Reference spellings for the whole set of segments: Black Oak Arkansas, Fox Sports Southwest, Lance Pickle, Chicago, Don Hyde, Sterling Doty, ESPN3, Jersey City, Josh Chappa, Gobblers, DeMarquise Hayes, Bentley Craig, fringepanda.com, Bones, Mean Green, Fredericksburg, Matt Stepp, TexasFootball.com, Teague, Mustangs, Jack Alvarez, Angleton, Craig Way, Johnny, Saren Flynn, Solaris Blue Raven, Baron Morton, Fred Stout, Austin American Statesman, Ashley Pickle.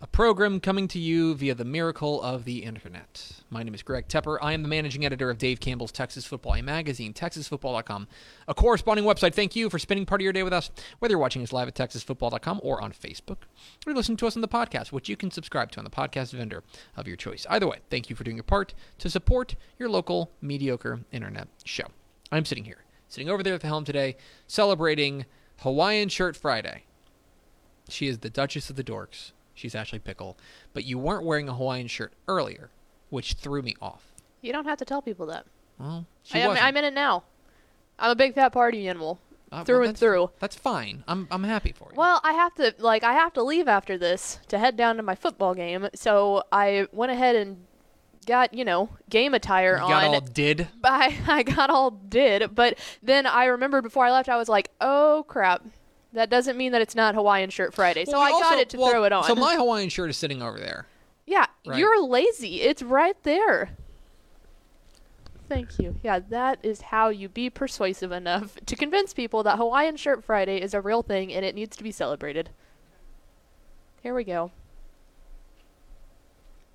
a program coming to you via the miracle of the internet. My name is Greg Tepper. I am the managing editor of Dave Campbell's Texas Football, a magazine, TexasFootball.com, a corresponding website. Thank you for spending part of your day with us, whether you're watching us live at TexasFootball.com or on Facebook, or listening to us on the podcast, which you can subscribe to on the podcast vendor of your choice. Either way, thank you for doing your part to support your local mediocre internet show. I'm sitting over there at the helm today, celebrating Hawaiian Shirt Friday. She is the Duchess of the Dorks. She's Ashley Pickle, but you weren't wearing a Hawaiian shirt earlier, which threw me off. You don't have to tell people that. Well, I'm in it now. I'm a big fat party animal, through and through. That's fine. I'm happy for you. Well, I have to leave after this to head down to my football game, so I went ahead and got, game attire on. I got all did, but then I remembered before I left, I was like, oh crap. That doesn't mean that it's not Hawaiian Shirt Friday. So I throw it on. So my Hawaiian shirt is sitting over there. Yeah, right? You're lazy. It's right there. Thank you. Yeah, that is how you be persuasive enough to convince people that Hawaiian Shirt Friday is a real thing and it needs to be celebrated. Here we go.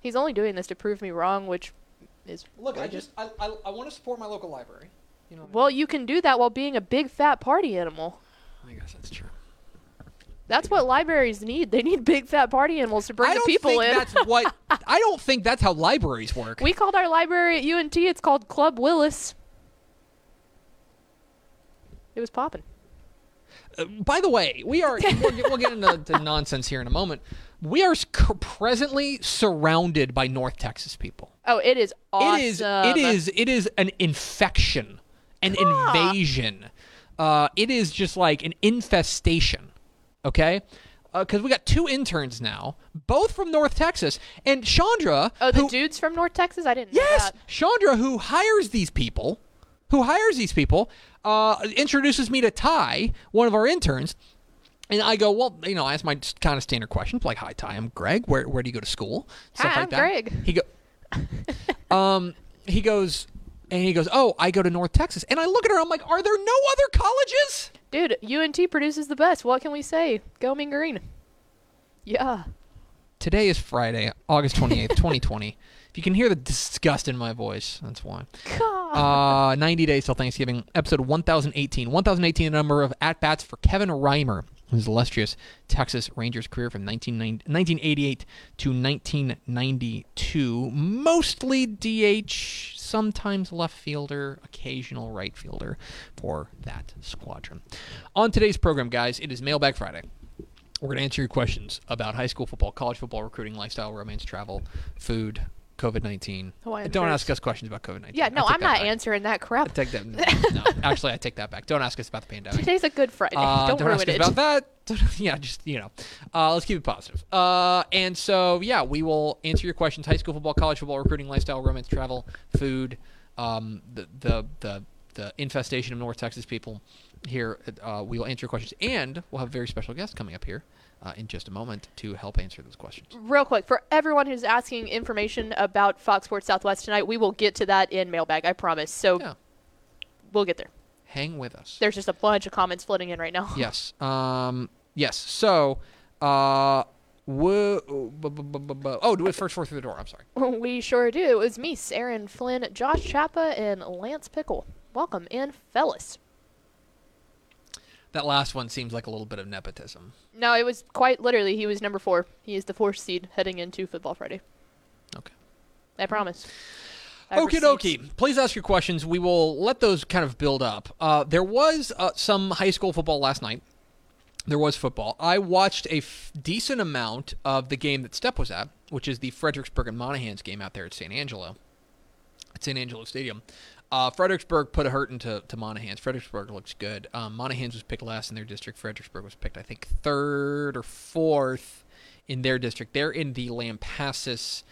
He's only doing this to prove me wrong, which is... Look, gorgeous. I want to support my local library. You know what I mean? Well, you can do that while being a big, fat party animal. I guess that's true. That's what libraries need. They need big fat party animals to bring the people in. I don't think that's how libraries work. We called our library at UNT. It's called Club Willis. It was popping. By the way, we'll get into nonsense here in a moment. We are presently surrounded by North Texas people. Oh, it is awesome. It is an infection, an invasion. It is just like an infestation, okay? Because we got 2 interns now, both from North Texas, and Chandra... Oh, the dude's from North Texas? I didn't know that. Yes, Chandra, who hires these people, introduces me to Ty, one of our interns, and I go, well, I ask my kind of standard questions, like, hi, Ty, I'm Greg, where do you go to school? Greg. He goes... And he goes, oh, I go to North Texas. And I look at her, I'm like, are there no other colleges? Dude, UNT produces the best. What can we say? Go Mean Green. Yeah. Today is Friday, August 28th, 2020. If you can hear the disgust in my voice, that's why. God. 90 days till Thanksgiving, episode 1018. 1018, the number of at-bats for Kevin Reimer, his illustrious Texas Rangers career from 1988 to 1992. Mostly DH, sometimes left fielder, occasional right fielder for that squadron. On today's program, guys, it is Mailbag Friday. We're going to answer your questions about high school football, college football, recruiting, lifestyle, romance, travel, food, COVID-19. Don't ask us questions about COVID-19. Yeah, no, I'm not answering that crap. No, actually, I take that back. Don't ask us about the pandemic. Today's a good Friday. Don't ruin it. Don't ask us about that. Yeah, just, let's keep it positive. And so, yeah, we will answer your questions. High school football, college football, recruiting, lifestyle, romance, travel, food, the infestation of North Texas people here. We will answer your questions, and we'll have a very special guest coming up here in just a moment to help answer those questions. Real quick, for everyone who's asking information about Fox Sports Southwest tonight, we will get to that in Mailbag, I promise. So yeah. We'll get there. Hang with us. There's just a bunch of comments flooding in right now. Yes. So Do we have first four through the door? I'm sorry. We sure do. It was me, Saren Flynn, Josh Chappa, and Lance Pickle. Welcome in, fellas. That last one seems like a little bit of nepotism. No, it was quite literally. He was number 4. He is the 4th seed heading into Football Friday. Okay. I promise. Okie dokie. Please ask your questions. We will let those kind of build up. There was some high school football last night. There was football. I watched a decent amount of the game that Stepp was at, which is the Fredericksburg and Monahans game out there at St. Angelo Stadium. Fredericksburg put a hurt into Monahans. Fredericksburg looks good. Monahans was picked last in their district. Fredericksburg was picked, I think, 3rd or 4th in their district. They're in the Lampasas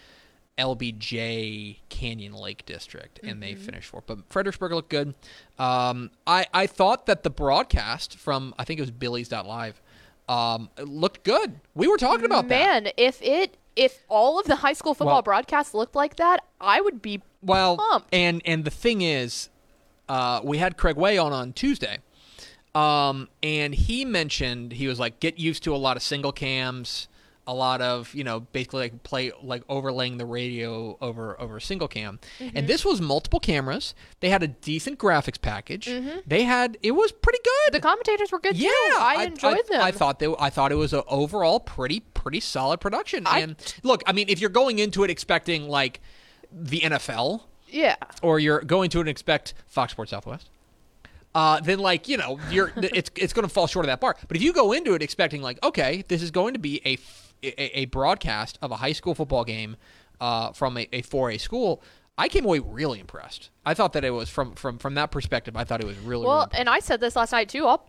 LBJ Canyon Lake district, and they finished 4th. But Fredericksburg looked good. I thought that the broadcast from, I think it was Billy's.live, looked good. We were talking about that. Man, if all of the high school football broadcasts looked like that, I would be pumped. And the thing is, we had Craig Way on Tuesday, and he mentioned, he was like, get used to a lot of single cams, a lot of, basically like overlaying the radio over a single cam. Mm-hmm. And this was multiple cameras. They had a decent graphics package. Mm-hmm. It was pretty good. The commentators were good too. I enjoyed them. I thought it was an overall pretty solid production. And look, I mean, if you're going into it expecting like the NFL, or you're going to expect Fox Sports Southwest, then like, it's going to fall short of that bar. But if you go into it expecting like, okay, this is going to be a broadcast of a high school football game from a 4A school, I came away really impressed. I thought that it was, from that perspective, I thought it was really impressive. And I said this last night too, I'll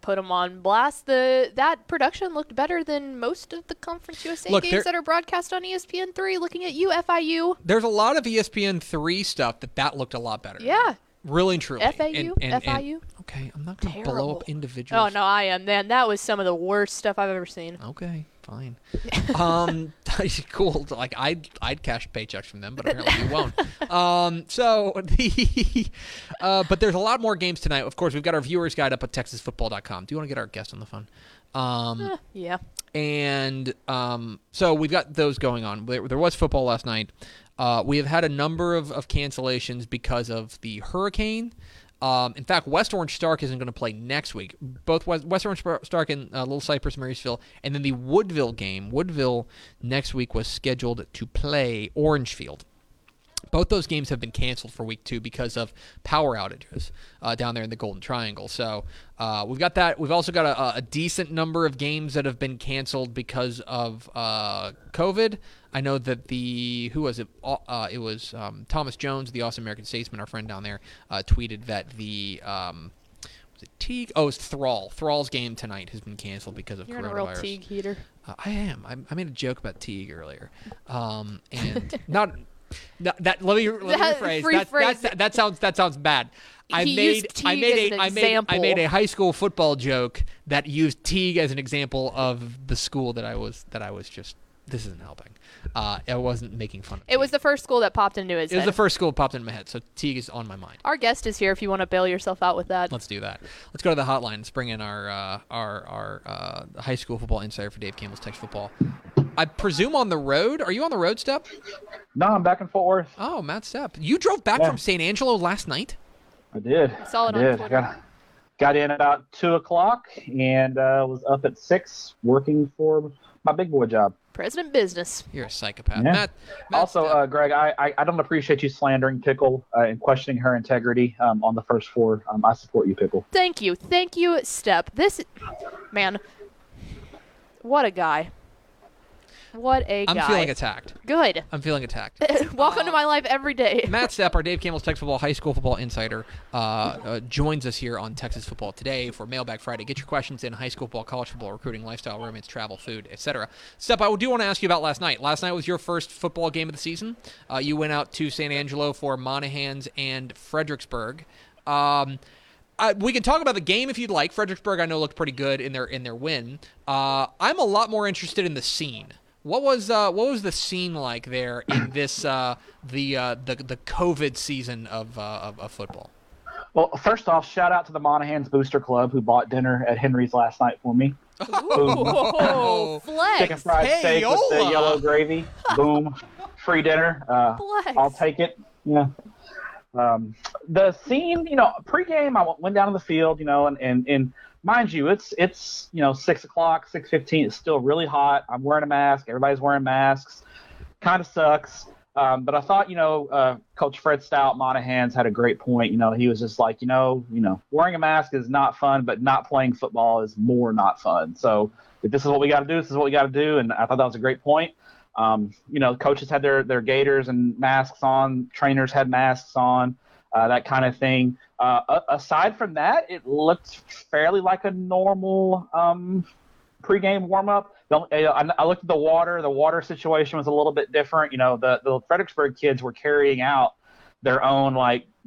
put them on blast. That production looked better than most of the Conference USA games that are broadcast on ESPN3, looking at you, FIU. There's a lot of ESPN3 stuff that looked a lot better. Yeah. Really and truly. FAU? FIU? Okay, I'm not going to blow up individuals. Oh, no, I am, man. That was some of the worst stuff I've ever seen. Okay. Fine. Cool. Like I'd cash paychecks from them, but apparently you won't. But there's a lot more games tonight. Of course, we've got our viewer's guide up at TexasFootball.com. Do you want to get our guest on the phone? Yeah. And so we've got those going on. There was football last night. We have had a number of cancellations because of the hurricane. In fact, West Orange Stark isn't going to play next week. Both West Orange Stark and Little Cypress, Marysville, and then the Woodville game. Woodville next week was scheduled to play Orangefield. Both those games have been canceled for week 2 because of power outages down there in the Golden Triangle. So we've got that. We've also got a decent number of games that have been canceled because of COVID. I know that who was it? It was Thomas Jones, the Austin American Statesman, our friend down there, tweeted that was it Teague? Oh, it's Thrall. Thrall's game tonight has been canceled because of coronavirus. You're a real Teague heater. I am. I made a joke about Teague earlier. And not... No, that let me rephrase. That sounds bad. I made a high school football joke that used Teague as an example of the school that I was just. This isn't helping. I wasn't making fun of it. It was the first school that popped into his head. It was the first school that popped into my head, so Teague is on my mind. Our guest is here if you want to bail yourself out with that. Let's do that. Let's go to the hotline. Let's bring in our high school football insider for Dave Campbell's Texas Football. I presume on the road. Are you on the road, Stepp? No, I'm back in Fort Worth. Oh, Matt Stepp. You drove back from St. Angelo last night? I did. I saw it on Twitter. Got in about 2 o'clock and was up at 6 working for my big boy job. President Business. You're a psychopath. Yeah. Matt also, Greg, I don't appreciate you slandering Pickle and questioning her integrity on the first 4. I support you, Pickle. Thank you, Stepp. This man, what a guy. I'm feeling attacked. Good. I'm feeling attacked. Welcome to my life every day. Matt Stepp, our Dave Campbell's Texas Football high school football insider, joins us here on Texas Football Today for Mailbag Friday. Get your questions in: high school football, college football, recruiting, lifestyle, romance, travel, food, etc. Stepp, I do want to ask you about last night. Last night was your first football game of the season. You went out to St. Angelo for Monahans and Fredericksburg. We can talk about the game if you'd like. Fredericksburg, I know, looked pretty good in their win. I'm a lot more interested in the scene. What was the scene like there in this the COVID season of football? Well, first off, shout out to the Monahans Booster Club who bought dinner at Henry's last night for me. Ooh, flex. Chicken fried steak with the yellow gravy. Boom. Free dinner. I'll take it. Yeah. The scene, pregame, I went down to the field, and mind you, it's 6 o'clock, 6:15. It's still really hot. I'm wearing a mask. Everybody's wearing masks. Kind of sucks. But I thought, Coach Fred Stout, Monahans, had a great point. He was just like, wearing a mask is not fun, but not playing football is more not fun. So if this is what we got to do, this is what we got to do. And I thought that was a great point. Coaches had their gaiters and masks on. Trainers had masks on, that kind of thing. Aside from that, it looked fairly like a normal pregame warm-up. I looked at the water. The water situation was a little bit different. The Fredericksburg kids were carrying out their own,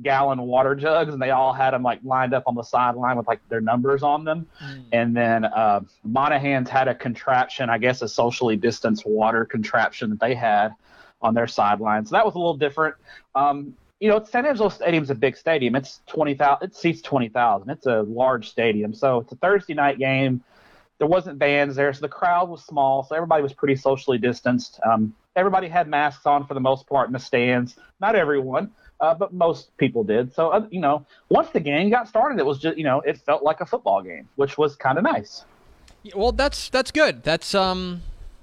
gallon water jugs, and they all had them, lined up on the sideline with, their numbers on them. Mm. And then Monahans had a contraption, I guess a socially distanced water contraption that they had on their sideline. So that was a little different. San Angelo Stadium's a big stadium. It seats 20,000. It's a large stadium. So it's a Thursday night game. There wasn't bands there, so the crowd was small, so everybody was pretty socially distanced. Everybody had masks on for the most part in the stands. Not everyone, but most people did. So, once the game got started, it was just, it felt like a football game, which was kind of nice. Yeah, well, that's good. That's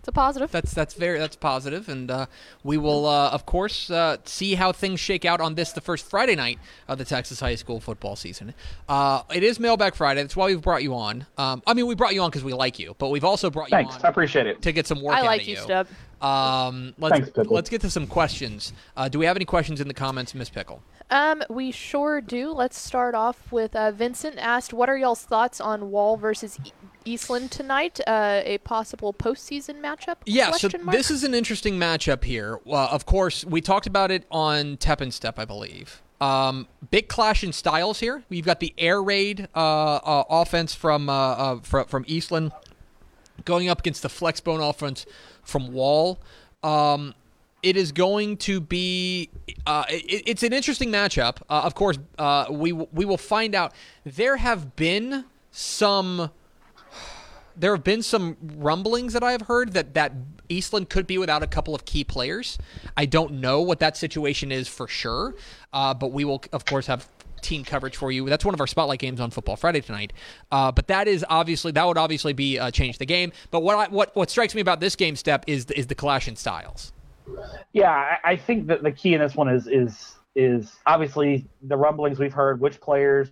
it's a positive. That's positive, and we will, of course, see how things shake out on the first Friday night of the Texas high school football season. It is Mailbag Friday. That's why we've brought you on. We brought you on because we like you, but we've also brought you on. Thanks, I appreciate it. To get some work out of you. I like you, Steph. Let's get to some questions. Do we have any questions in the comments, Miss Pickle? We sure do. Let's start off with Vincent asked, what are y'all's thoughts on Wall versus Eastland tonight, a possible postseason matchup? Yeah, so this is an interesting matchup here. Of course, we talked about it on Tep and Step, I believe. Big clash in styles here. We've got the air raid offense from Eastland going up against the flexbone offense from Wall. It is going to be it's an interesting matchup. Of course, we will find out. There have been some rumblings that I have heard that Eastland could be without a couple of key players. I don't know what that situation is for sure, but we will, of course, have team coverage for you. That's one of our spotlight games on Football Friday tonight. But that would obviously be change the game. But what strikes me about this game, Step, is the clash in styles. Yeah, I think that the key in this one is obviously the rumblings we've heard, which players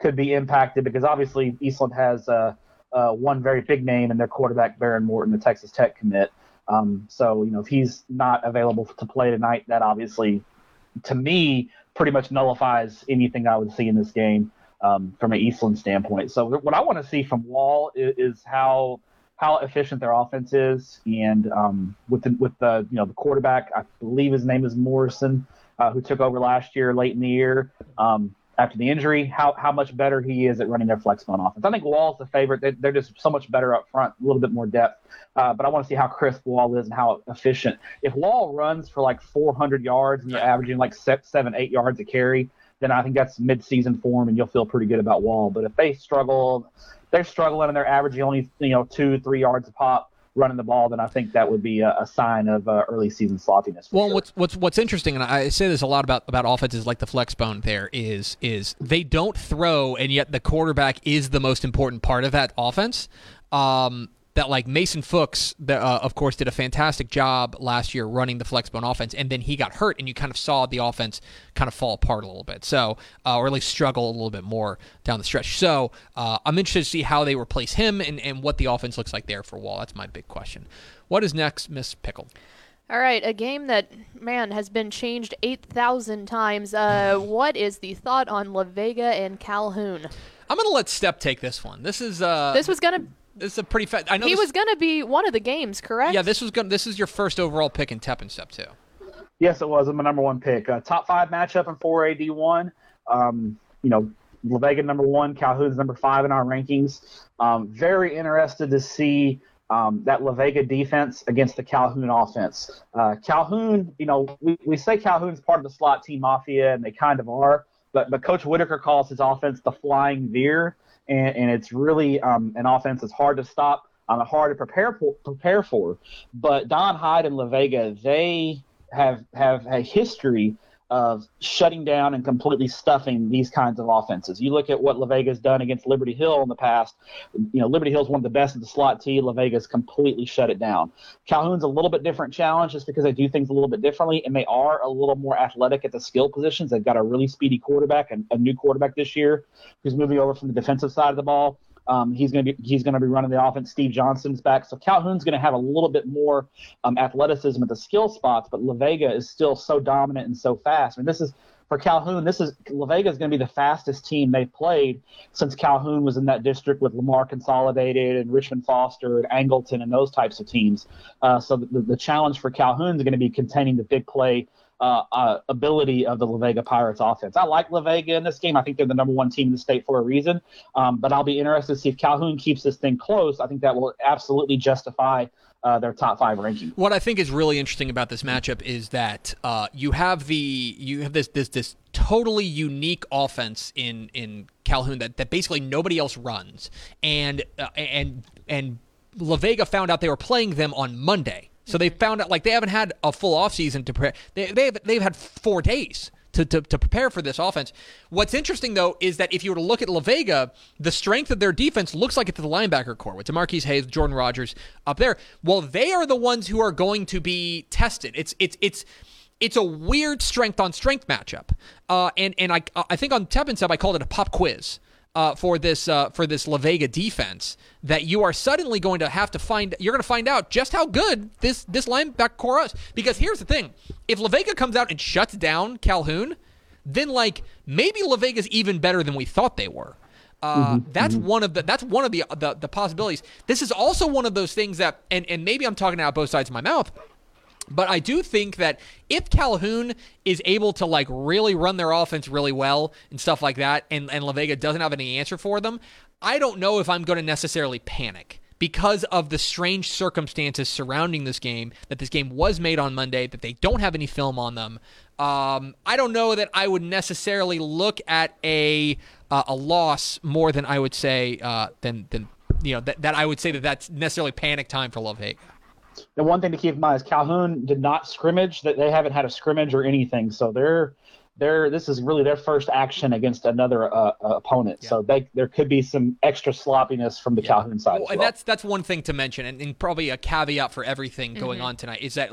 could be impacted, because obviously Eastland has one very big name in their quarterback, Baron Morton, the Texas Tech commit. If he's not available to play tonight, that obviously, to me, pretty much nullifies anything I would see in this game from an Eastland standpoint. So what I want to see from Wall is how efficient their offense is, and with the quarterback, I believe his name is Morrison, who took over last year, late in the year, after the injury, how much better he is at running their flexbone offense. I think Wall's the favorite. They're just so much better up front, a little bit more depth. But I want to see how crisp Wall is and how efficient. If Wall runs for 400 yards and they're averaging 7-8 yards a carry, then I think that's mid-season form and you'll feel pretty good about Wall. But if they're struggling and they're averaging only 2-3 yards a pop running the ball, then I think that would be a sign of early season sloppiness. Well, sure. What's interesting, and I say this a lot about offenses like the flexbone, there is they don't throw, and yet the quarterback is the most important part of that offense. Mason Fuchs, of course, did a fantastic job last year running the flexbone offense, and then he got hurt, and you kind of saw the offense kind of fall apart a little bit, or at least struggle a little bit more down the stretch. So I'm interested to see how they replace him and what the offense looks like there for Wall. That's my big question. What is next, Miss Pickle? All right, a game that, has been changed 8,000 times. What is the thought on La Vega and Calhoun? I'm going to let Step take this one. This is a pretty fast. Was going to be one of the games, correct? Yeah, this is your first overall pick in Tep and Step 2. Yes, it was. I'm a number one pick. Top five matchup in 4A D1. La Vega number one, Calhoun's number five in our rankings. Very interested to see that La Vega defense against the Calhoun offense. Calhoun, we say Calhoun's part of the slot team mafia, and they kind of are. But Coach Whitaker calls his offense the Flying Veer, and it's really an offense that's hard to stop and hard to prepare for. But Don Hyde and La Vega, they have a history of shutting down and completely stuffing these kinds of offenses. You look at what La Vega's done against Liberty Hill in the past. You know, Liberty Hill's one of the best at the slot T. La Vega's completely shut it down. Calhoun's a little bit different challenge just because they do things a little bit differently, and they are a little more athletic at the skill positions. They've got a really speedy quarterback and a new quarterback this year who's moving over from the defensive side of the ball. He's going to be running the offense. Steve Johnson's back, so Calhoun's going to have a little bit more athleticism at the skill spots. But La Vega is still so dominant and so fast. I mean, this is for Calhoun. La Vega is going to be the fastest team they've played since Calhoun was in that district with Lamar Consolidated and Richmond Foster and Angleton and those types of teams. So the challenge for Calhoun is going to be containing the big play ability of the La Vega Pirates offense. I like La Vega in this game. I think they're the #1 team in the state for a reason. But I'll be interested to see if Calhoun keeps this thing close. I think that will absolutely justify their top five ranking. What I think is really interesting about this matchup is that you have this totally unique offense in Calhoun that basically nobody else runs, and La Vega found out they were playing them on Monday. So they found out, like, they haven't had a full offseason to prepare. They've had 4 days to prepare for this offense. What's interesting, though, is that if you were to look at La Vega, the strength of their defense looks like it's the linebacker core with DeMarquise Hayes, Jordan Rogers up there. Well, they are the ones who are going to be tested. It's a weird strength-on-strength matchup. And I think on Teppin's sub, I called it a pop quiz. For this La Vega defense, that you are suddenly going to have to find. You're going to find out just how good this linebacker core is. Because here's the thing: if La Vega comes out and shuts down Calhoun, then maybe La Vega's even better than we thought they were. That's one of the possibilities. This is also one of those things that, and maybe I'm talking out both sides of my mouth, but I do think that if Calhoun is able to really run their offense really well and stuff like that, and La Vega doesn't have any answer for them, I don't know if I'm going to necessarily panic because of the strange circumstances surrounding this game, that this game was made on Monday, that they don't have any film on them. I don't know that I would necessarily look at a loss more than I would say that I would say that's necessarily panic time for La Vega. The one thing to keep in mind is Calhoun did not scrimmage; that they haven't had a scrimmage or anything, so this is really their first action against another opponent. Yeah. So there could be some extra sloppiness from the Calhoun side. Well, as well. And that's one thing to mention, and probably a caveat for everything going on tonight is that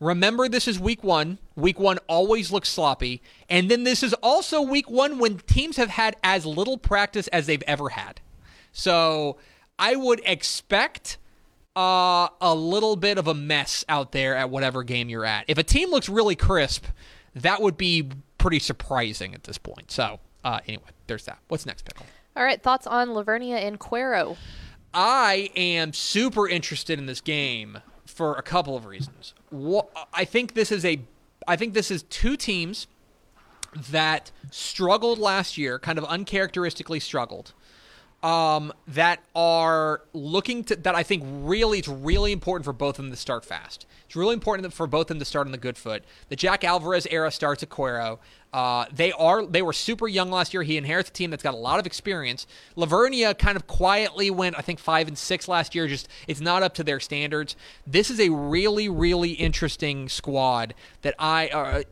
remember this is week one. Week one always looks sloppy, and then this is also week one when teams have had as little practice as they've ever had. So I would expect a little bit of a mess out there at whatever game you're at. If a team looks really crisp, that would be pretty surprising at this point. So, anyway, there's that. What's next, Pickle? All right, thoughts on Lavernia and Cuero? I am super interested in this game for a couple of reasons. I think this is two teams that struggled last year, kind of uncharacteristically struggled. That are looking to, that I think really, it's really important for both of them to start fast. It's really important for both of them to start on the good foot. The Jack Alvarez era starts at Cuero. They were super young last year. He inherits a team that's got a lot of experience. Lavernia kind of quietly went, I think, 5-6 last year. Just, it's not up to their standards. This is a really, really interesting squad that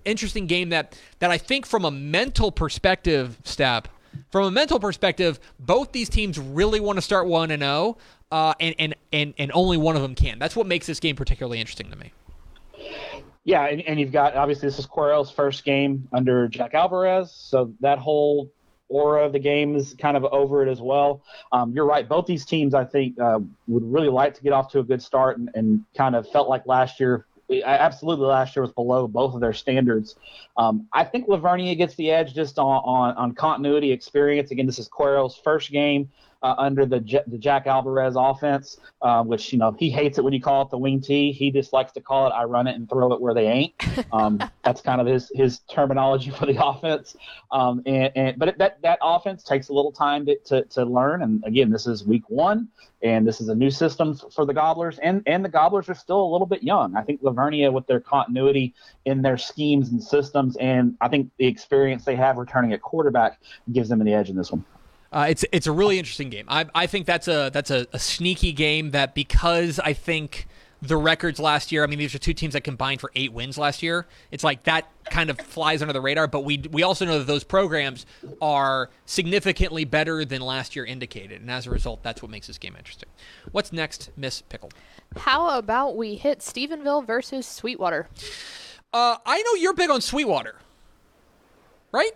interesting game that I think from a mental perspective, Step, from a mental perspective, both these teams really want to start 1-0, and only one of them can. That's what makes this game particularly interesting to me. Yeah, and you've got, obviously, this is Cuero's first game under Jack Alvarez, so that whole aura of the game is kind of over it as well. You're right. Both these teams, I think, would really like to get off to a good start and kind of felt like last year. Absolutely, last year was below both of their standards. I think Lavernia gets the edge just on continuity, experience. Again, this is Cuero's first game. under the Jack Alvarez offense, which, you know, he hates it when you call it the wing tee. He just likes to call it, I run it and throw it where they ain't. That's kind of his terminology for the offense. But that offense takes a little time to learn. And again, this is week one, and this is a new system for the Gobblers. And the Gobblers are still a little bit young. I think Lavernia, with their continuity in their schemes and systems, and I think the experience they have returning at quarterback, gives them an edge in this one. It's a really interesting game. I think that's a sneaky game that, because I think the records last year, I mean, these are two teams that combined for 8 wins last year. It's like that kind of flies under the radar, but we also know that those programs are significantly better than last year indicated, and as a result, that's what makes this game interesting. What's next, Miss Pickle? How about we hit Stephenville versus Sweetwater? I know you're big on Sweetwater, right?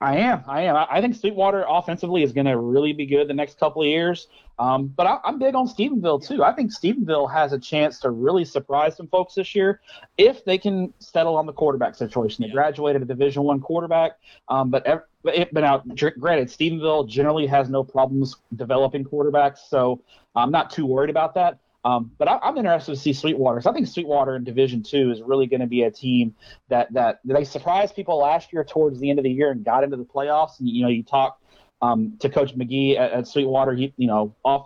I am. I think Sweetwater offensively is going to really be good the next couple of years. But I'm big on Stephenville, too. I think Stephenville has a chance to really surprise some folks this year if they can settle on the quarterback situation. They graduated a Division I quarterback, but granted, Stephenville generally has no problems developing quarterbacks, so I'm not too worried about that. But I'm interested to see Sweetwater. So I think Sweetwater in Division II is really going to be a team that they surprised people last year towards the end of the year and got into the playoffs. And, you know, you talk to Coach McGee at Sweetwater, off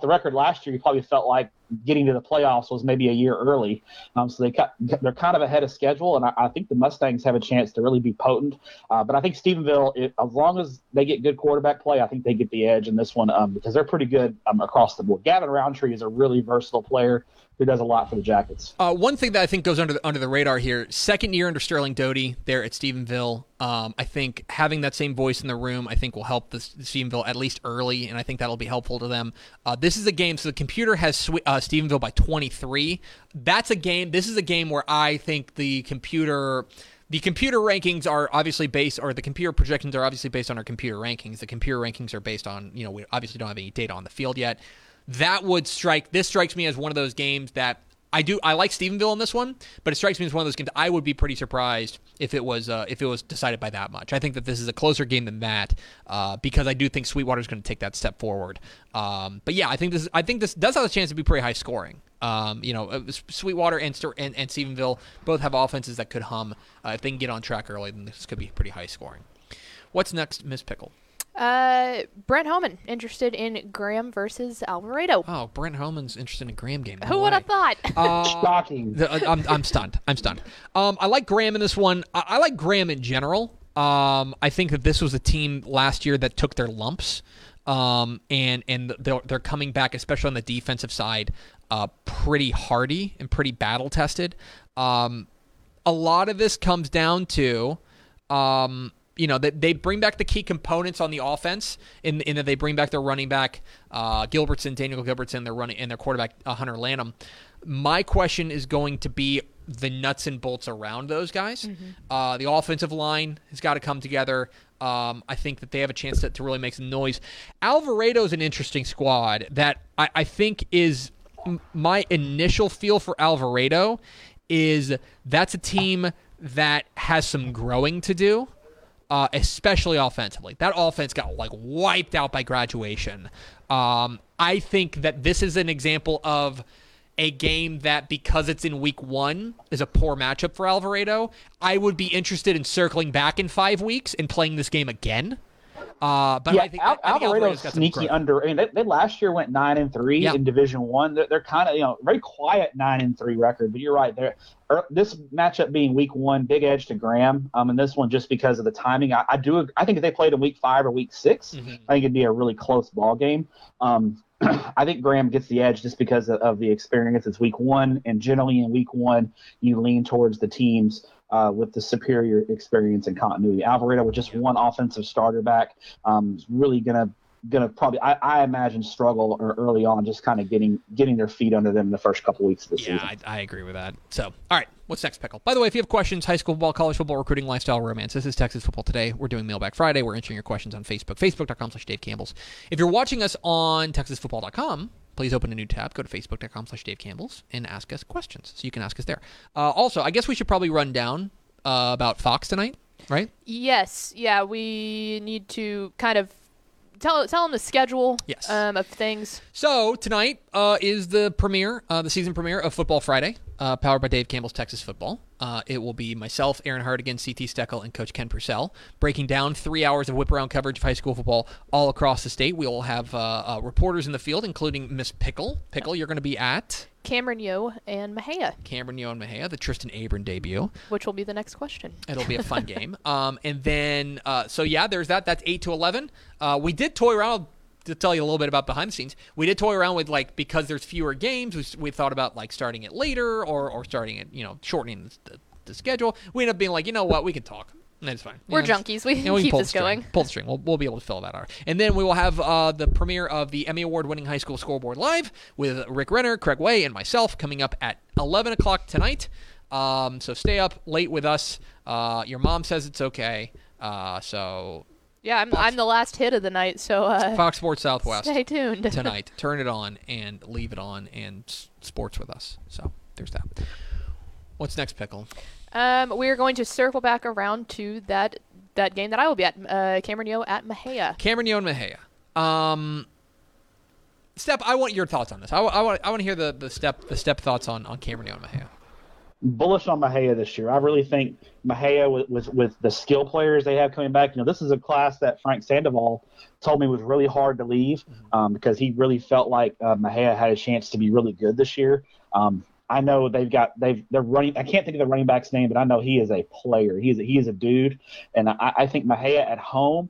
the record last year, you probably felt like getting to the playoffs was maybe a year early. So they're kind of ahead of schedule, and I think the Mustangs have a chance to really be potent. But I think Stephenville, as long as they get good quarterback play, I think they get the edge in this one because they're pretty good across the board. Gavin Roundtree is a really versatile player who does a lot for the Jackets. One thing that I think goes under the radar here, second year under Sterling Doty there at Stephenville. I think having that same voice in the room, I think will help the Stephenville at least early, and I think that'll be helpful to them. This is a game, so the computer has Stephenville by 23. That's a game. This is a game where I think the computer rankings are obviously based, or the computer projections are obviously based on our computer rankings. The computer rankings are based on, you know, we obviously don't have any data on the field yet. This strikes me as one of those games that I like Stephenville in this one, but it strikes me as one of those games I would be pretty surprised if it was decided by that much. I think that this is a closer game than that because I do think Sweetwater's going to take that step forward. But yeah, I think this does have a chance to be pretty high scoring. Sweetwater and Stephenville both have offenses that could hum. If they can get on track early, then this could be pretty high scoring. What's next, Miss Pickle? Brent Homan interested in Graham versus Alvarado. Oh, Brent Homan's interested in a Graham game. Who would have thought? Shocking. I'm stunned. I like Graham in this one. I like Graham in general. I think that this was a team last year that took their lumps. And they're coming back, especially on the defensive side, pretty hardy and pretty battle tested. A lot of this comes down to, they bring back the key components on the offense, in that they bring back their running back, Daniel Gilbertson, their quarterback, Hunter Lanham. My question is going to be the nuts and bolts around those guys. Mm-hmm. The offensive line has got to come together. I think that they have a chance to really make some noise. Alvarado's an interesting squad that I think is my initial feel for Alvarado is that's a team that has some growing to do. Especially offensively. That offense got wiped out by graduation. I think that this is an example of a game that, because it's in week one, is a poor matchup for Alvarado. I would be interested in circling back in 5 weeks and playing this game again. Alvarado's sneaky under. I mean, they last year went 9-3 in Division I. They're kind of very quiet 9-3 record. But you're right, this matchup being Week One, big edge to Graham. And this one just because of the timing. I think if they played in Week 5 or Week 6, mm-hmm. I think it'd be a really close ball game. I think Graham gets the edge just because of the experience. It's Week One, and generally in Week One, you lean towards the teams with the superior experience and continuity. Alvarado with just one offensive starter back is really gonna probably, I imagine, struggle early on, just kind of getting their feet under them in the first couple weeks of the season. Yeah, I agree with that. So, all right, what's next, Pickle? By the way, if you have questions, high school football, college football, recruiting, lifestyle, romance, this is Texas Football Today. We're doing Mailbag Friday. We're answering your questions on Facebook, facebook.com/Dave Campbell's. If you're watching us on TexasFootball.com, please open a new tab. Go to facebook.com/Dave Campbell's and ask us questions. So you can ask us there. Also, I guess we should probably run down about Fox tonight, right? Yes. Yeah, we need to kind of Tell them the schedule of things. So tonight is the premiere, the season premiere of Football Friday, powered by Dave Campbell's Texas Football. It will be myself, Aaron Hartigan, CT Steckel, and Coach Ken Purcell breaking down 3 hours of whip-around coverage of high school football all across the state. We will have reporters in the field, including Miss Pickle. Pickle, you're going to be at? Cameron Yo and Mahia, the Tristan Abram debut. Which will be the next question. It'll be a fun game. And then, there's that. That's 8 to 11. We did toy around. To tell you a little bit about behind the scenes, we did toy around with, like, because there's fewer games, we thought about, like, starting it later or starting it, shortening the schedule. We ended up being like, you know what, we can talk. That's fine. We're junkies. We keep this going. Pull the string. We'll be able to fill that hour. And then we will have the premiere of the Emmy Award-winning High School Scoreboard Live with Rick Renner, Craig Way, and myself coming up at 11 o'clock tonight. So stay up late with us. Your mom says it's okay. Yeah, I'm the last hit of the night, so... Fox Sports Southwest. Stay tuned. Tonight. Turn it on and leave it on and sports with us. So, there's that. What's next, Pickle? We are going to circle back around to that game that I will be at, Cameron Yo at Mahia. Cameron Yo and Mahia. Step, I want your thoughts on this. I want to hear the Step thoughts on Cameron Yo and Mahia. Bullish on Mahia this year. I really think Mahia, with the skill players they have coming back, this is a class that Frank Sandoval told me was really hard to leave because he really felt like Mahia had a chance to be really good this year. I know they're running. I can't think of the running back's name, but I know he is a player. He is a dude, and I think Mahia at home.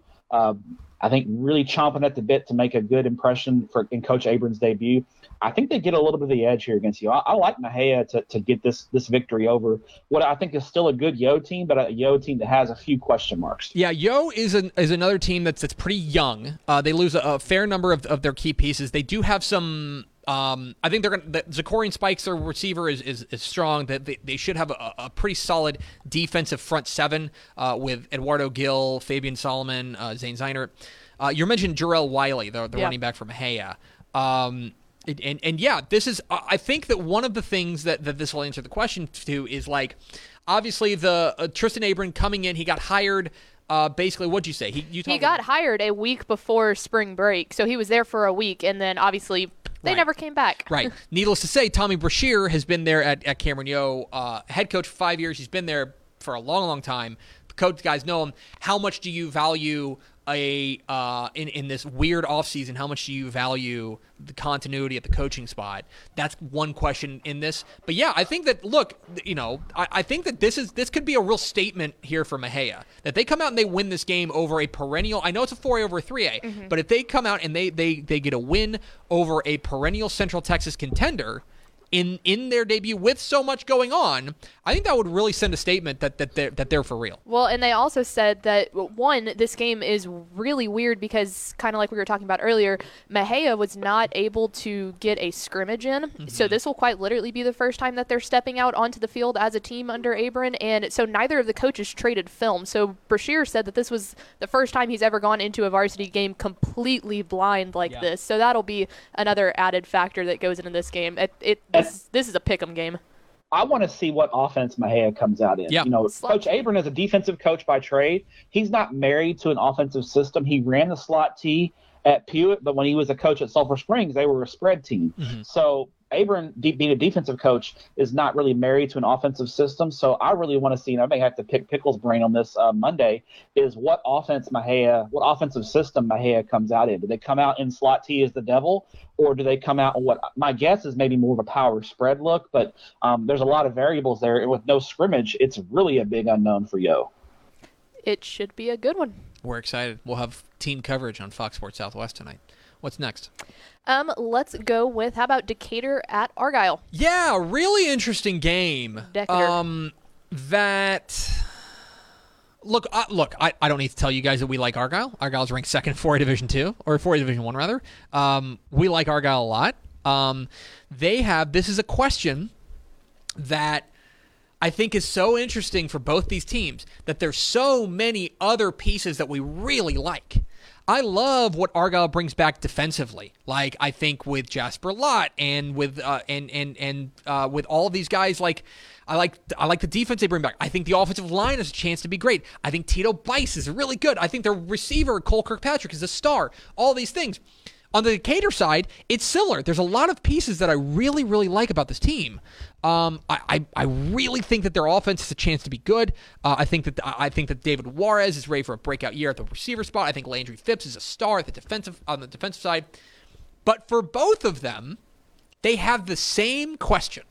I think really chomping at the bit to make a good impression in Coach Abrams' debut. I think they get a little bit of the edge here against you. I like Mahia to get this victory over what I think is still a good Yo team, but a Yo team that has a few question marks. Yeah, Yo is another team that's pretty young. They lose a fair number of their key pieces. They do have some. I think they're going to Zakorian Spikes, their receiver, is strong. That they should have a pretty solid defensive front seven with Eduardo Gill, Fabian Solomon, Zane Zeinert. You mentioned Jarrell Wiley, the running back from Mahia. This is I think that one of the things that this will answer the question to is, like, obviously the Tristan Abram coming in, he got hired. Basically, what'd you say? He got hired a week before spring break, so he was there for a week, and then obviously they never came back. Right. Needless to say, Tommy Brashear has been there at Cameron Yo, head coach for 5 years. He's been there for a long, long time. The coach guys know him. How much do you value in this weird offseason, how much do you value the continuity at the coaching spot? That's one question in this. But yeah, I think that, look, I think that this could be a real statement here for Mahia, that they come out and they win this game over a perennial. I know it's a 4A over a 3A, but if they come out and they get a win over a perennial Central Texas contender in their debut with so much going on, I think that would really send a statement that they're for real. Well, and they also said that, one, this game is really weird because, kind of like we were talking about earlier, Mahia was not able to get a scrimmage in. So this will quite literally be the first time that they're stepping out onto the field as a team under Abram. And so neither of the coaches traded film. So Brashear said that this was the first time he's ever gone into a varsity game completely blind this. So that'll be another added factor that goes into this game. This is a pick'em game. I want to see what offense Mahia comes out in. Yep. Coach Abram is a defensive coach by trade. He's not married to an offensive system. He ran the slot T at Pewitt, but when he was a coach at Sulphur Springs, they were a spread team. So Abram, being a defensive coach, is not really married to an offensive system. So I really want to see, and I may have to pick Pickle's brain on this Monday, is what offensive system Mahia comes out in. Do they come out in slot T as the devil? Or do they come out in what my guess is maybe more of a power spread look? But there's a lot of variables there. And with no scrimmage, it's really a big unknown for Yo. It should be a good one. We're excited. We'll have team coverage on Fox Sports Southwest tonight. What's next? Let's go with, how about Decatur at Argyle? Yeah, really interesting game. Decatur. I don't need to tell you guys that we like Argyle. Argyle's ranked second in 4A Division 2, or 4A Division 1, rather. We like Argyle a lot. This is a question that I think is so interesting for both these teams, that there's so many other pieces that we really like. I love what Argyle brings back defensively. Like, I think with Jasper Lott and with all these guys, like, I like the defense they bring back. I think the offensive line has a chance to be great. I think Tito Bice is really good. I think their receiver, Cole Kirkpatrick, is a star. All these things. On the Decatur side, it's similar. There's a lot of pieces that I really, really like about this team. I really think that their offense has a chance to be good. I think that David Juarez is ready for a breakout year at the receiver spot. I think Landry Phipps is a star at on the defensive side. But for both of them, they have the same question,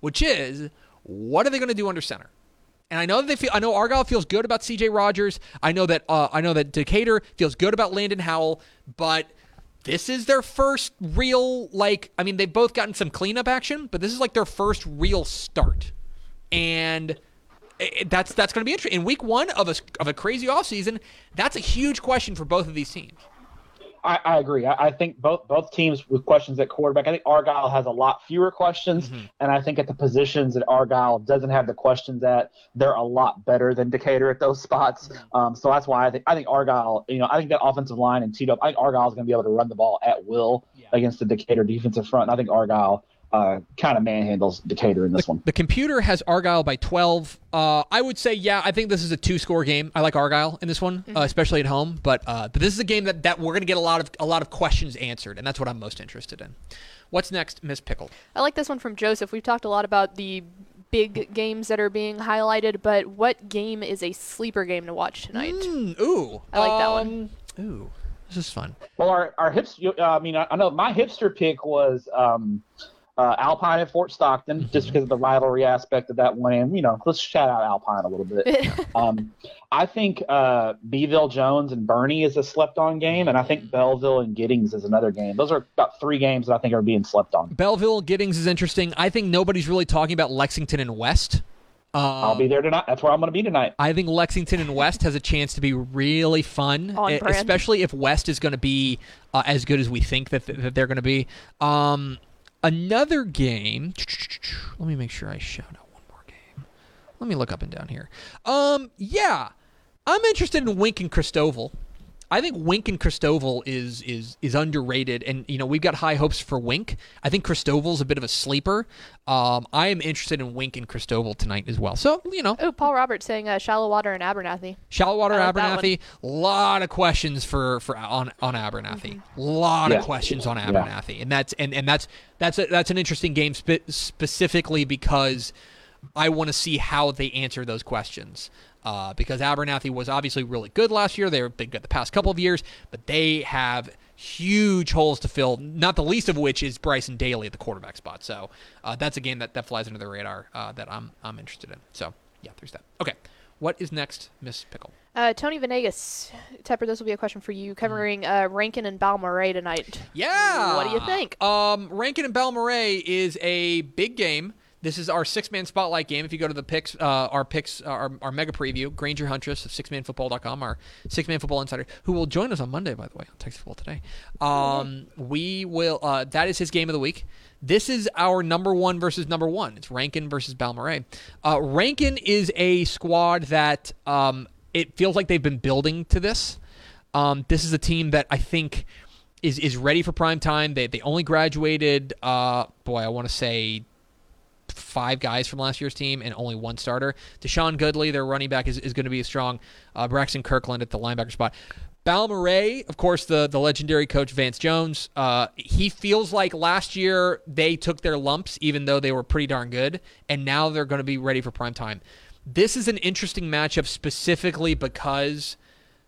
which is, what are they going to do under center? And I know that I know Argyle feels good about C.J. Rogers. I know that Decatur feels good about Landon Howell, but this is their first real, like, I mean, they've both gotten some cleanup action, but this is like their first real start. And that's going to be interesting. In week one of a crazy offseason, that's a huge question for both of these teams. I agree. I think both teams with questions at quarterback. I think Argyle has a lot fewer questions, and I think at the positions that Argyle doesn't have the questions at, they're a lot better than Decatur at those spots. So that's why I think Argyle, I think that offensive line and Tito, I think Argyle is going to be able to run the ball at will against the Decatur defensive front. And I think Argyle kind of manhandles Decatur in this one. The computer has Argyle by 12. I would say, I think this is a 2-score game. I like Argyle in this one, especially at home. But this is a game that we're going to get a lot of questions answered, and that's what I'm most interested in. What's next, Ms. Pickle? I like this one from Joseph. We've talked a lot about the big games that are being highlighted, but what game is a sleeper game to watch tonight? Ooh. I like that one. Ooh. This is fun. Well, our hipster, I know my hipster pick was Alpine at Fort Stockton, just because of the rivalry aspect of that one. And, let's shout out Alpine a little bit. I think Beeville, Jones, and Bernie is a slept-on game, and I think Belleville and Giddings is another game. Those are about three games that I think are being slept on. Belleville, Giddings is interesting. I think nobody's really talking about Lexington and West. I'll be there tonight. That's where I'm going to be tonight. I think Lexington and West has a chance to be really fun, especially if West is going to be as good as we think that they're going to be. Another game, let me make sure I shout out one more game. Let me look up and down here. I'm interested in Wink and Christoval. I think Wink and Christoval is underrated, and we've got high hopes for Wink. I think Christoval's a bit of a sleeper. I am interested in Wink and Christoval tonight as well. So Paul Roberts saying Shallow Water and Abernathy. Shallow Water, Abernathy. Lot of questions on Abernathy. Lot of questions on Abernathy, and that's an interesting game specifically because I want to see how they answer those questions. Because Abernathy was obviously really good last year. They've been good the past couple of years, but they have huge holes to fill, not the least of which is Bryson Daly at the quarterback spot. So that's a game that flies under the radar that I'm interested in. So, there's that. Okay, what is next, Miss Pickle? Tony Venegas. Tepper, this will be a question for you. Covering Rankin and Balmoray tonight. Yeah! What do you think? Rankin and Balmoray is a big game. This is our six-man spotlight game. If you go to the picks, our mega preview, Granger Huntress of sixmanfootball.com, our six-man football insider, who will join us on Monday, by the way, on Texas Football Today. We will. That is his game of the week. This is our number one versus number one. It's Rankin versus Balmoray. Rankin is a squad that it feels like they've been building to this. This is a team that I think is ready for prime time. They only graduated, I want to say 5 guys from last year's team and only one starter. Deshaun Goodley, their running back, is going to be strong. Braxton Kirkland at the linebacker spot. Balmoray, of course, the legendary coach Vance Jones. He feels like last year they took their lumps, even though they were pretty darn good, and now they're going to be ready for prime time. This is an interesting matchup specifically because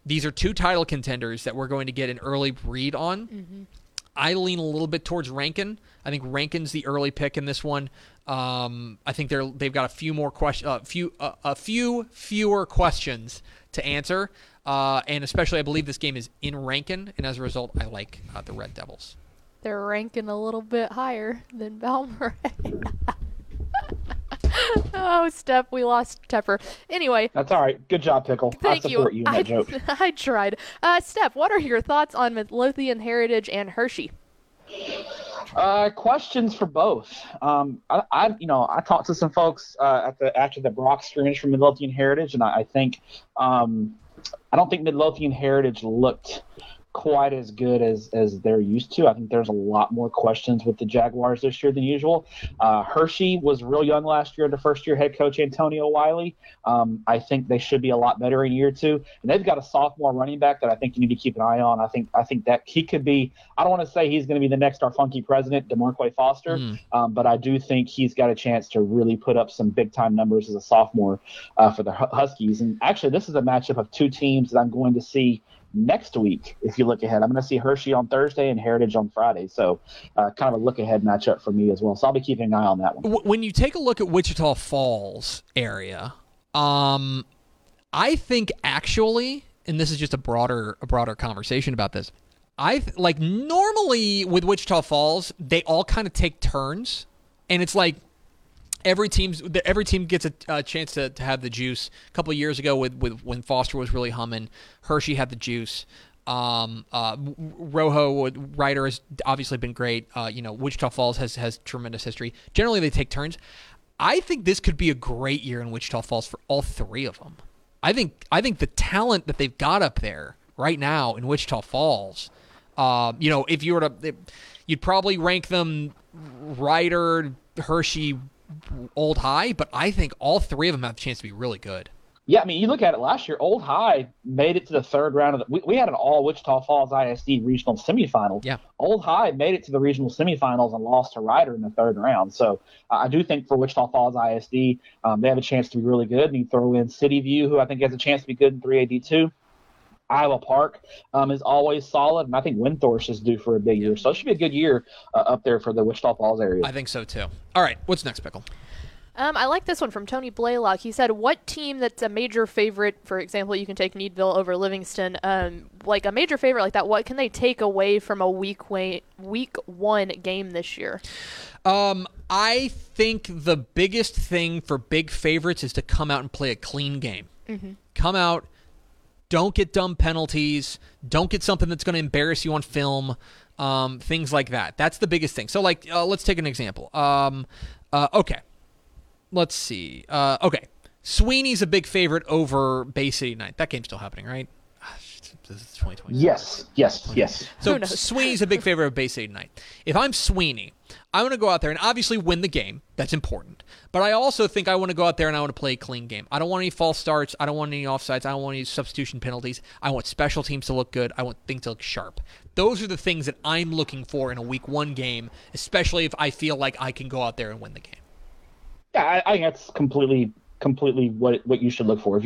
these are two title contenders that we're going to get an early read on. I lean a little bit towards Rankin. I think Rankin's the early pick in this one. I think they've got a few more questions, fewer questions to answer, and especially I believe this game is in Rankin, and as a result, I like the Red Devils. They're ranking a little bit higher than Balmoray. Oh, Steph, we lost Tepper. Anyway. That's all right. Good job, Pickle. Thank you. I support you in that joke. I tried. Steph, what are your thoughts on Midlothian Heritage and Hershey? Questions for both. I talked to some folks after the Brock scrimmage from Midlothian Heritage, and I think I don't think Midlothian Heritage looked quite as good as they're used to. I think there's a lot more questions with the Jaguars this year than usual. Hershey was real young last year, the first-year head coach Antonio Wiley. I think they should be a lot better in year two. And they've got a sophomore running back that I think you need to keep an eye on. I think that he could be – I don't want to say he's going to be the next our funky president, DeMarque Foster, but I do think he's got a chance to really put up some big-time numbers as a sophomore for the Huskies. And actually, this is a matchup of two teams that I'm going to see – next week, if you look ahead. I'm going to see Hershey on Thursday and Heritage on Friday. So kind of a look-ahead matchup for me as well. So I'll be keeping an eye on that one. When you take a look at Wichita Falls area, I think actually, and this is just a broader conversation about this, like normally with Wichita Falls, they all kind of take turns, and it's like Every team gets a chance to have the juice. A couple of years ago, with when Foster was really humming, Hershey had the juice. Ryder has obviously been great. Wichita Falls has tremendous history. Generally, they take turns. I think this could be a great year in Wichita Falls for all three of them. I think the talent that they've got up there right now in Wichita Falls, if you were to, you'd probably rank them Ryder, Hershey, Old High, but I think all three of them have a chance to be really good. Yeah, I mean, you look at it last year, Old High made it to the third round of the we had an all Wichita Falls ISD regional semifinal. Yeah. Old High made it to the regional semifinals and lost to Ryder in the third round. So I do think for Wichita Falls ISD, they have a chance to be really good. And you throw in City View, who I think has a chance to be good in 3AD too. Iowa Park is always solid, and I think Winthorst is due for a big year. So it should be a good year up there for the Wichita Falls area. I think so, too. All right, what's next, Pickle? I like this one from Tony Blaylock. He said, what team that's a major favorite, for example, you can take Needville over Livingston, like a major favorite like that, what can they take away from a week one game this year? I think the biggest thing for big favorites is to come out and play a clean game. Mm-hmm. Come out. Don't get dumb penalties. Don't get something that's going to embarrass you on film. Things like that. That's the biggest thing. So, like, let's take an example. Okay. Let's see. Okay. Sweeney's a big favorite over Bay City Knight. That game's still happening, right? This is 2020. Yes. So, Sweeney's a big favorite of Bay City Knight. If I'm Sweeney, I want to go out there and obviously win the game. That's important. But I also think I want to go out there and I want to play a clean game. I don't want any false starts. I don't want any offsides. I don't want any substitution penalties. I want special teams to look good. I want things to look sharp. Those are the things that I'm looking for in a week one game, especially if I feel like I can go out there and win the game. Yeah, I think that's completely what you should look for. If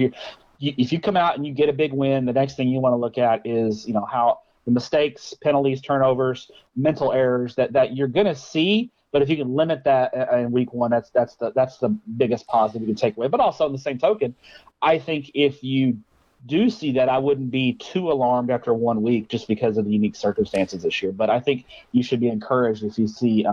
you come out and you get a big win, the next thing you want to look at is, how the mistakes, penalties, turnovers, mental errors that you're going to see. But if you can limit that in week one, that's the biggest positive you can take away. But also, on the same token, I think if you do see that, I wouldn't be too alarmed after 1 week just because of the unique circumstances this year. But I think you should be encouraged if you see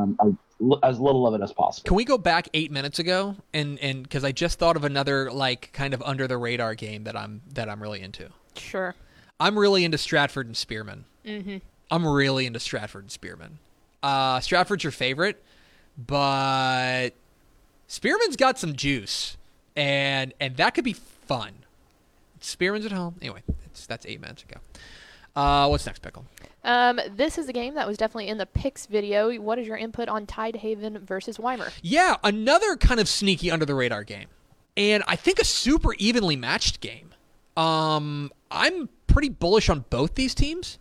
as little of it as possible. Can we go back 8 minutes ago and because I just thought of another like kind of under the radar game that I'm really into. Sure. I'm really into Stratford and Spearman. Mm-hmm. I'm really into Stratford and Spearman. Stratford's your favorite. But Spearman's got some juice, and that could be fun. Spearman's at home. Anyway, that's 8 minutes ago. What's next, Pickle? This is a game that was definitely in the picks video. What is your input on Tidehaven versus Weimer? Yeah, another kind of sneaky under-the-radar game. And I think a super evenly matched game. I'm pretty bullish on both these teams.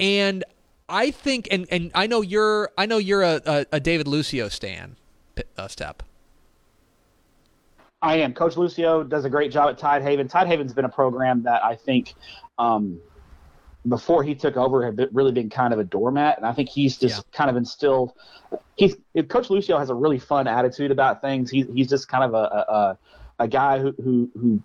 And I think, and I know you're a David Lucio stan, Step. I am. Coach Lucio does a great job at Tidehaven. Tidehaven's been a program that I think, before he took over, had really been kind of a doormat, and I think he's just kind of instilled. Coach Lucio has a really fun attitude about things. He's just kind of a guy who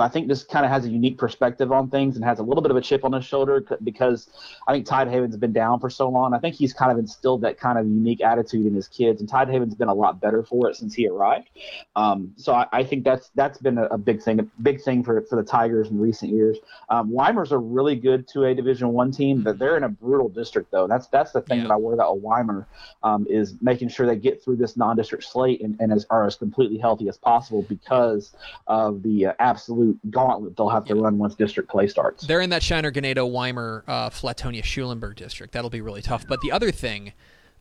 I think just kind of has a unique perspective on things and has a little bit of a chip on his shoulder because I think Tidehaven's been down for so long. I think he's kind of instilled that kind of unique attitude in his kids, and Tidehaven's been a lot better for it since he arrived. So I think that's been a big thing for the Tigers in recent years. Weimer's a really good 2A Division I team, but they're in a brutal district, though. That's the thing that I worry about Weimer, is making sure they get through this non-district slate and are as completely healthy as possible because of the absence absolute gauntlet they'll have to run once district play starts. They're in that Shiner, Ganado, Weimer, Flatonia, Schulenburg district. That'll be really tough. But the other thing,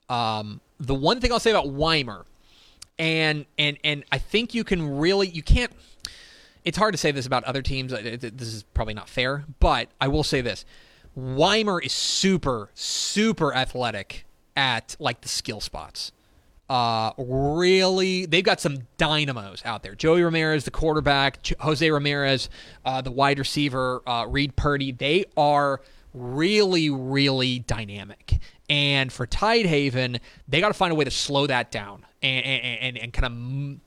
the one thing I'll say about Weimer, and I think you can really, you can't, it's hard to say this about other teams. This is probably not fair, but I will say this. Weimer is super, super athletic at like the skill spots. Really, they've got some dynamos out there. Joey Ramirez, the quarterback, Jose Ramirez, the wide receiver, Reed Purdy. They are really, really dynamic. And for Tidehaven, they got to find a way to slow that down and kind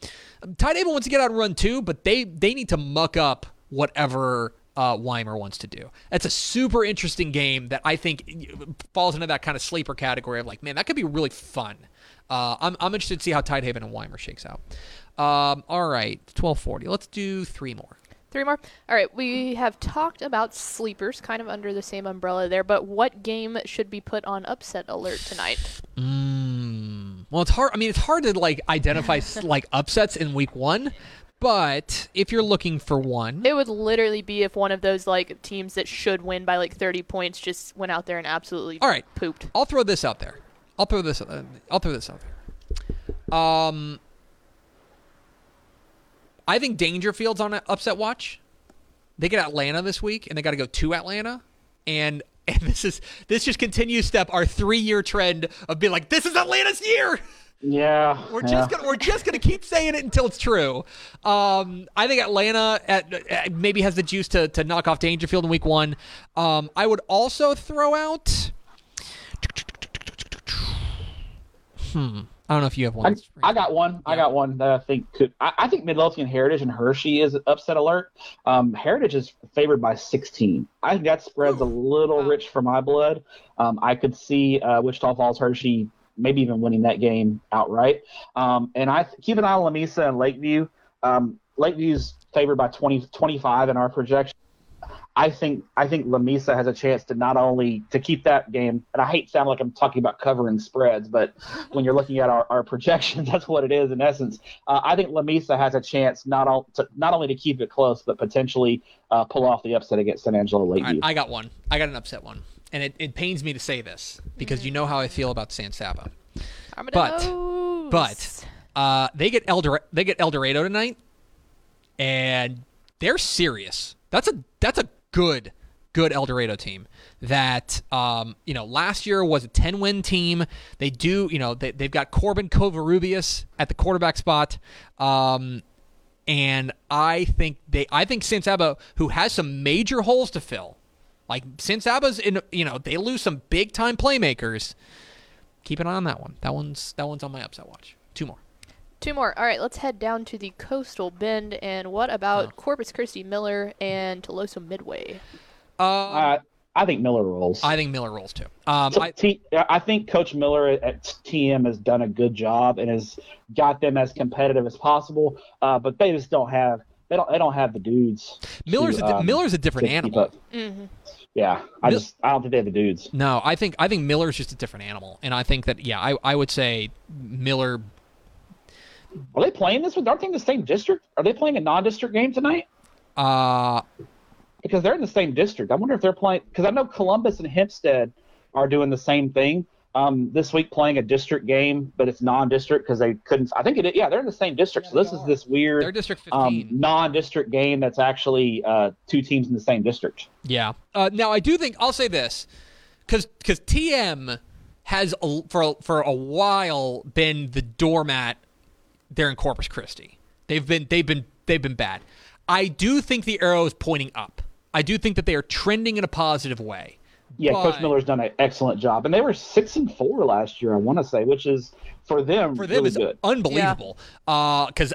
of. Tidehaven wants to get out and run too, but they need to muck up whatever Weimer wants to do. That's a super interesting game that I think falls into that kind of sleeper category of like, man, that could be really fun. I'm interested to see how Tidehaven and Weimer shakes out. All right, 12:40. Let's do three more. All right, we have talked about sleepers, kind of under the same umbrella there, but what game should be put on upset alert tonight? Well, it's hard. I mean, it's hard to like identify like upsets in week one. But if you're looking for one, it would literally be if one of those like teams that should win by like 30 points just went out there and absolutely pooped. I'll throw this out there. I think Dangerfield's on an upset watch. They get Atlanta this week, and they got to go to Atlanta. And this just continues step our 3-year trend of being like, this is Atlanta's year. Yeah, we're just gonna keep saying it until it's true. I think Atlanta maybe has the juice to knock off Dangerfield in week one. I would also throw out. I don't know if you have one. I got one. Yeah. I got one that I think could. I think Midlothian Heritage and Hershey is upset alert. Heritage is favored by 16. I think that spread's a little rich for my blood. I could see Wichita Falls Hershey maybe even winning that game outright. And I keep an eye on Lamesa and Lakeview. Lakeview's favored by 25 in our projection. I think Lamesa has a chance to not only to keep that game, and I hate to sound like I'm talking about covering spreads, but when you're looking at our projections, that's what it is in essence. I think Lamesa has a chance not only to keep it close, but potentially pull off the upset against San Angelo Lakeview. Right, I got one. I got an upset one. And it pains me to say this because you know how I feel about San Saba. Armadillos. But they get El Dorado tonight, and they're serious. That's a good El Dorado team that last year was a 10-win team. They do, they've got Corbin Covarrubias at the quarterback spot. And I think San Saba, who has some major holes to fill. Like, since Abba's in, they lose some big-time playmakers. Keep an eye on that one. That one's on my upset watch. Two more. All right, let's head down to the Coastal Bend. And what about Corpus Christi, Miller, and Tolosa Midway? I think Miller rolls. I think Miller rolls, too. I think Coach Miller at TM has done a good job and has got them as competitive as possible. But they just don't have – they don't have the dudes. Miller's a different animal. Yeah, I don't think they have the dudes. No, I think Miller's just a different animal, and I think that I would say Miller. Are they playing this one? Aren't they in the same district? Are they playing a non-district game tonight? Because they're in the same district. I wonder if they're playing because I know Columbus and Hempstead are doing the same thing this week, playing a district game, but it's non-district because they couldn't. I think it. Yeah, they're in the same district, so this is this weird. They're District 15. Non-district game that's actually two teams in the same district. Yeah. Now I do think I'll say this, because TM has for a while been the doormat there in Corpus Christi. They've been bad. I do think the arrow is pointing up. I do think that they are trending in a positive way. Yeah, but Coach Miller's done an excellent job, and they were 6-4 last year. I want to say, which is for them really is good. Unbelievable. Because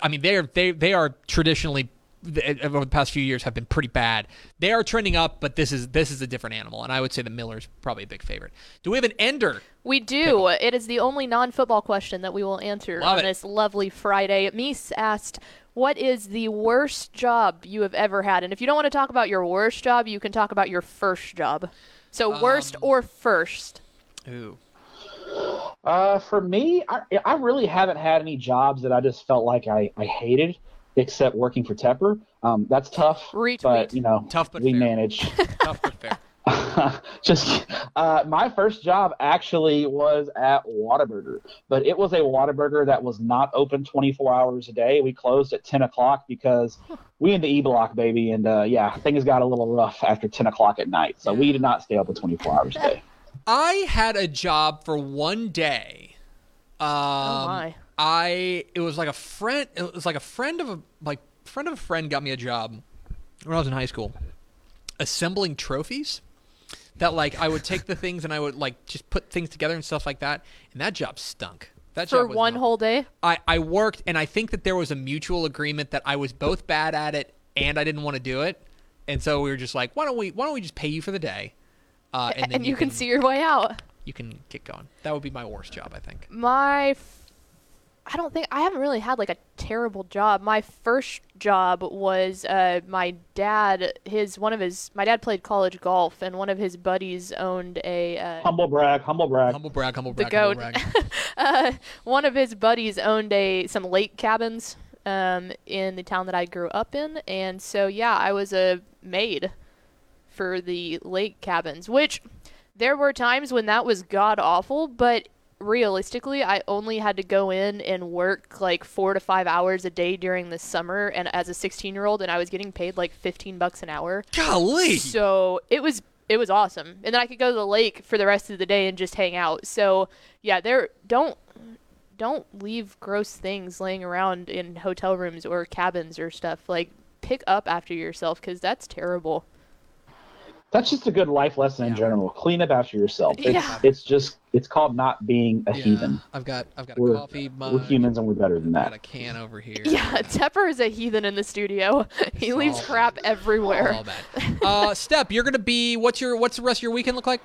they are traditionally over the past few years have been pretty bad. They are trending up, but this is a different animal, and I would say that Miller's probably a big favorite. Do we have an ender? We do. It is the only non-football question that we will answer this lovely Friday. Meese asked, what is the worst job you have ever had? And if you don't want to talk about your worst job, you can talk about your first job. So worst or first? Ooh. For me, I really haven't had any jobs that I just felt like I hated. except working for Tepper. That's tough, but you know, tough but we fair. Manage. Tough but fair. My first job actually was at Whataburger, but it was a Whataburger that was not open 24 hours a day. We closed at 10 o'clock because we in the E block, baby. And things got a little rough after 10 o'clock at night. So we did not stay open 24 hours a day. I had a job for one day. It was like a friend of a friend got me a job when I was in high school, assembling trophies. That, like, I would take the things and I would, like, just put things together and stuff like that. And that job stunk. That job was one whole day? I worked, and I think that there was a mutual agreement that I was both bad at it and I didn't want to do it. And so we were just like, why don't we just pay you for the day? And then you can see your way out. You can get going. That would be my worst job, I think. I haven't really had, like, a terrible job. My first job was my dad played college golf, and one of his buddies owned a... Humble brag. One of his buddies owned some lake cabins in the town that I grew up in, and so, yeah, I was a maid for the lake cabins, which there were times when that was god-awful, but... realistically, I only had to go in and work like 4 to 5 hours a day during the summer, and as a 16-year-old, and I was getting paid like $15 an hour. Golly! So it was awesome, and then I could go to the lake for the rest of the day and just hang out. So yeah, don't leave gross things laying around in hotel rooms or cabins or stuff. Like, pick up after yourself, because that's terrible. That's just a good life lesson in general. Clean up after yourself. It's called not being a heathen. I've got a coffee mug. We're humans and we're better than that. I've got a can over here. Yeah, Tepper is a heathen in the studio. He leaves crap everywhere. All bad. Step, you're gonna be. What's the rest of your weekend look like?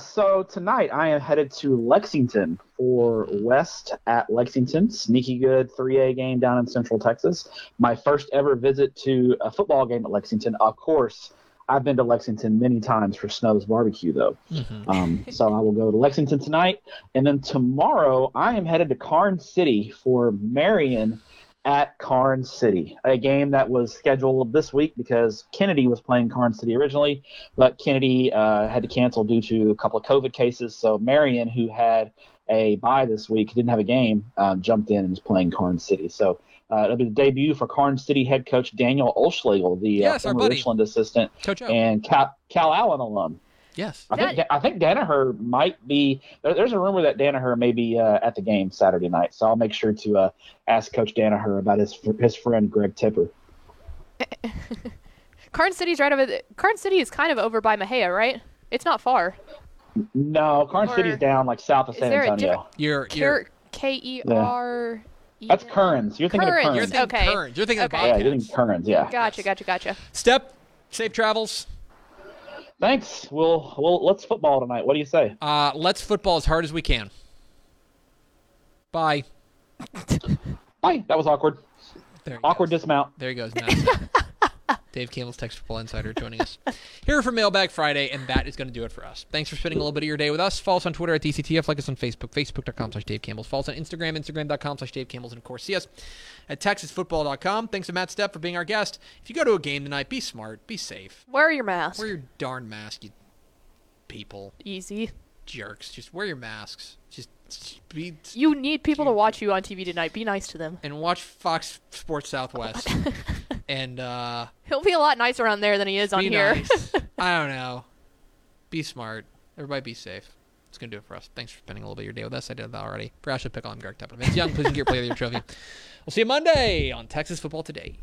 So tonight I am headed to Lexington for West at Lexington, sneaky good 3A game down in Central Texas. My first ever visit to a football game at Lexington, of course. I've been to Lexington many times for Snub's Barbecue, though. Mm-hmm. So I will go to Lexington tonight. And then tomorrow, I am headed to Karn City for Marion at Karn City, a game that was scheduled this week because Kennedy was playing Karn City originally, but Kennedy had to cancel due to a couple of COVID cases. So Marion, who had a bye this week, didn't have a game, jumped in and is playing Karn City. So it'll be the debut for Karn City head coach Daniel Olschlegel, the former Richland assistant, and Cal Allen alum. Yes. I think Danaher might be – there's a rumor that Danaher may be at the game Saturday night, so I'll make sure to ask Coach Danaher about his friend Greg Tepper. Karn City is kind of over by Mahia, right? It's not far. No, Karn City's down like south of San Antonio. You're K-E-R – That's Kearns. You're thinking of Kearns. Kearns. You're thinking of Bobcats. Yeah, you're thinking Kearns, yeah. Gotcha. Step, safe travels. Thanks. We'll let's football tonight. What do you say? Let's football as hard as we can. Bye. Bye. That was awkward. Dismount. There he goes. Dave Campbell's Texas Football Insider joining us here for Mailbag Friday, and that is going to do it for us. Thanks for spending a little bit of your day with us. Follow us on Twitter at DCTF. Like us on Facebook, facebook.com/Dave Campbell's. Follow us on Instagram, instagram.com/Dave Campbell's. And, of course, see us at TexasFootball.com. Thanks to Matt Stepp for being our guest. If you go to a game tonight, be smart, be safe. Wear your mask. Wear your darn mask, you people. Easy. Jerks. Just wear your masks. You need people to watch you on TV tonight. Be nice to them. And watch Fox Sports Southwest. And he'll be a lot nicer on there than he is on here. Nice. I don't know. Be smart. Everybody be safe. It's going to do it for us. Thanks for spending a little bit of your day with us. I did that already. For Ashley Pickle, I'm Greg Tepper. Vince Young, please get your play with your trophy. We'll see you Monday on Texas Football Today.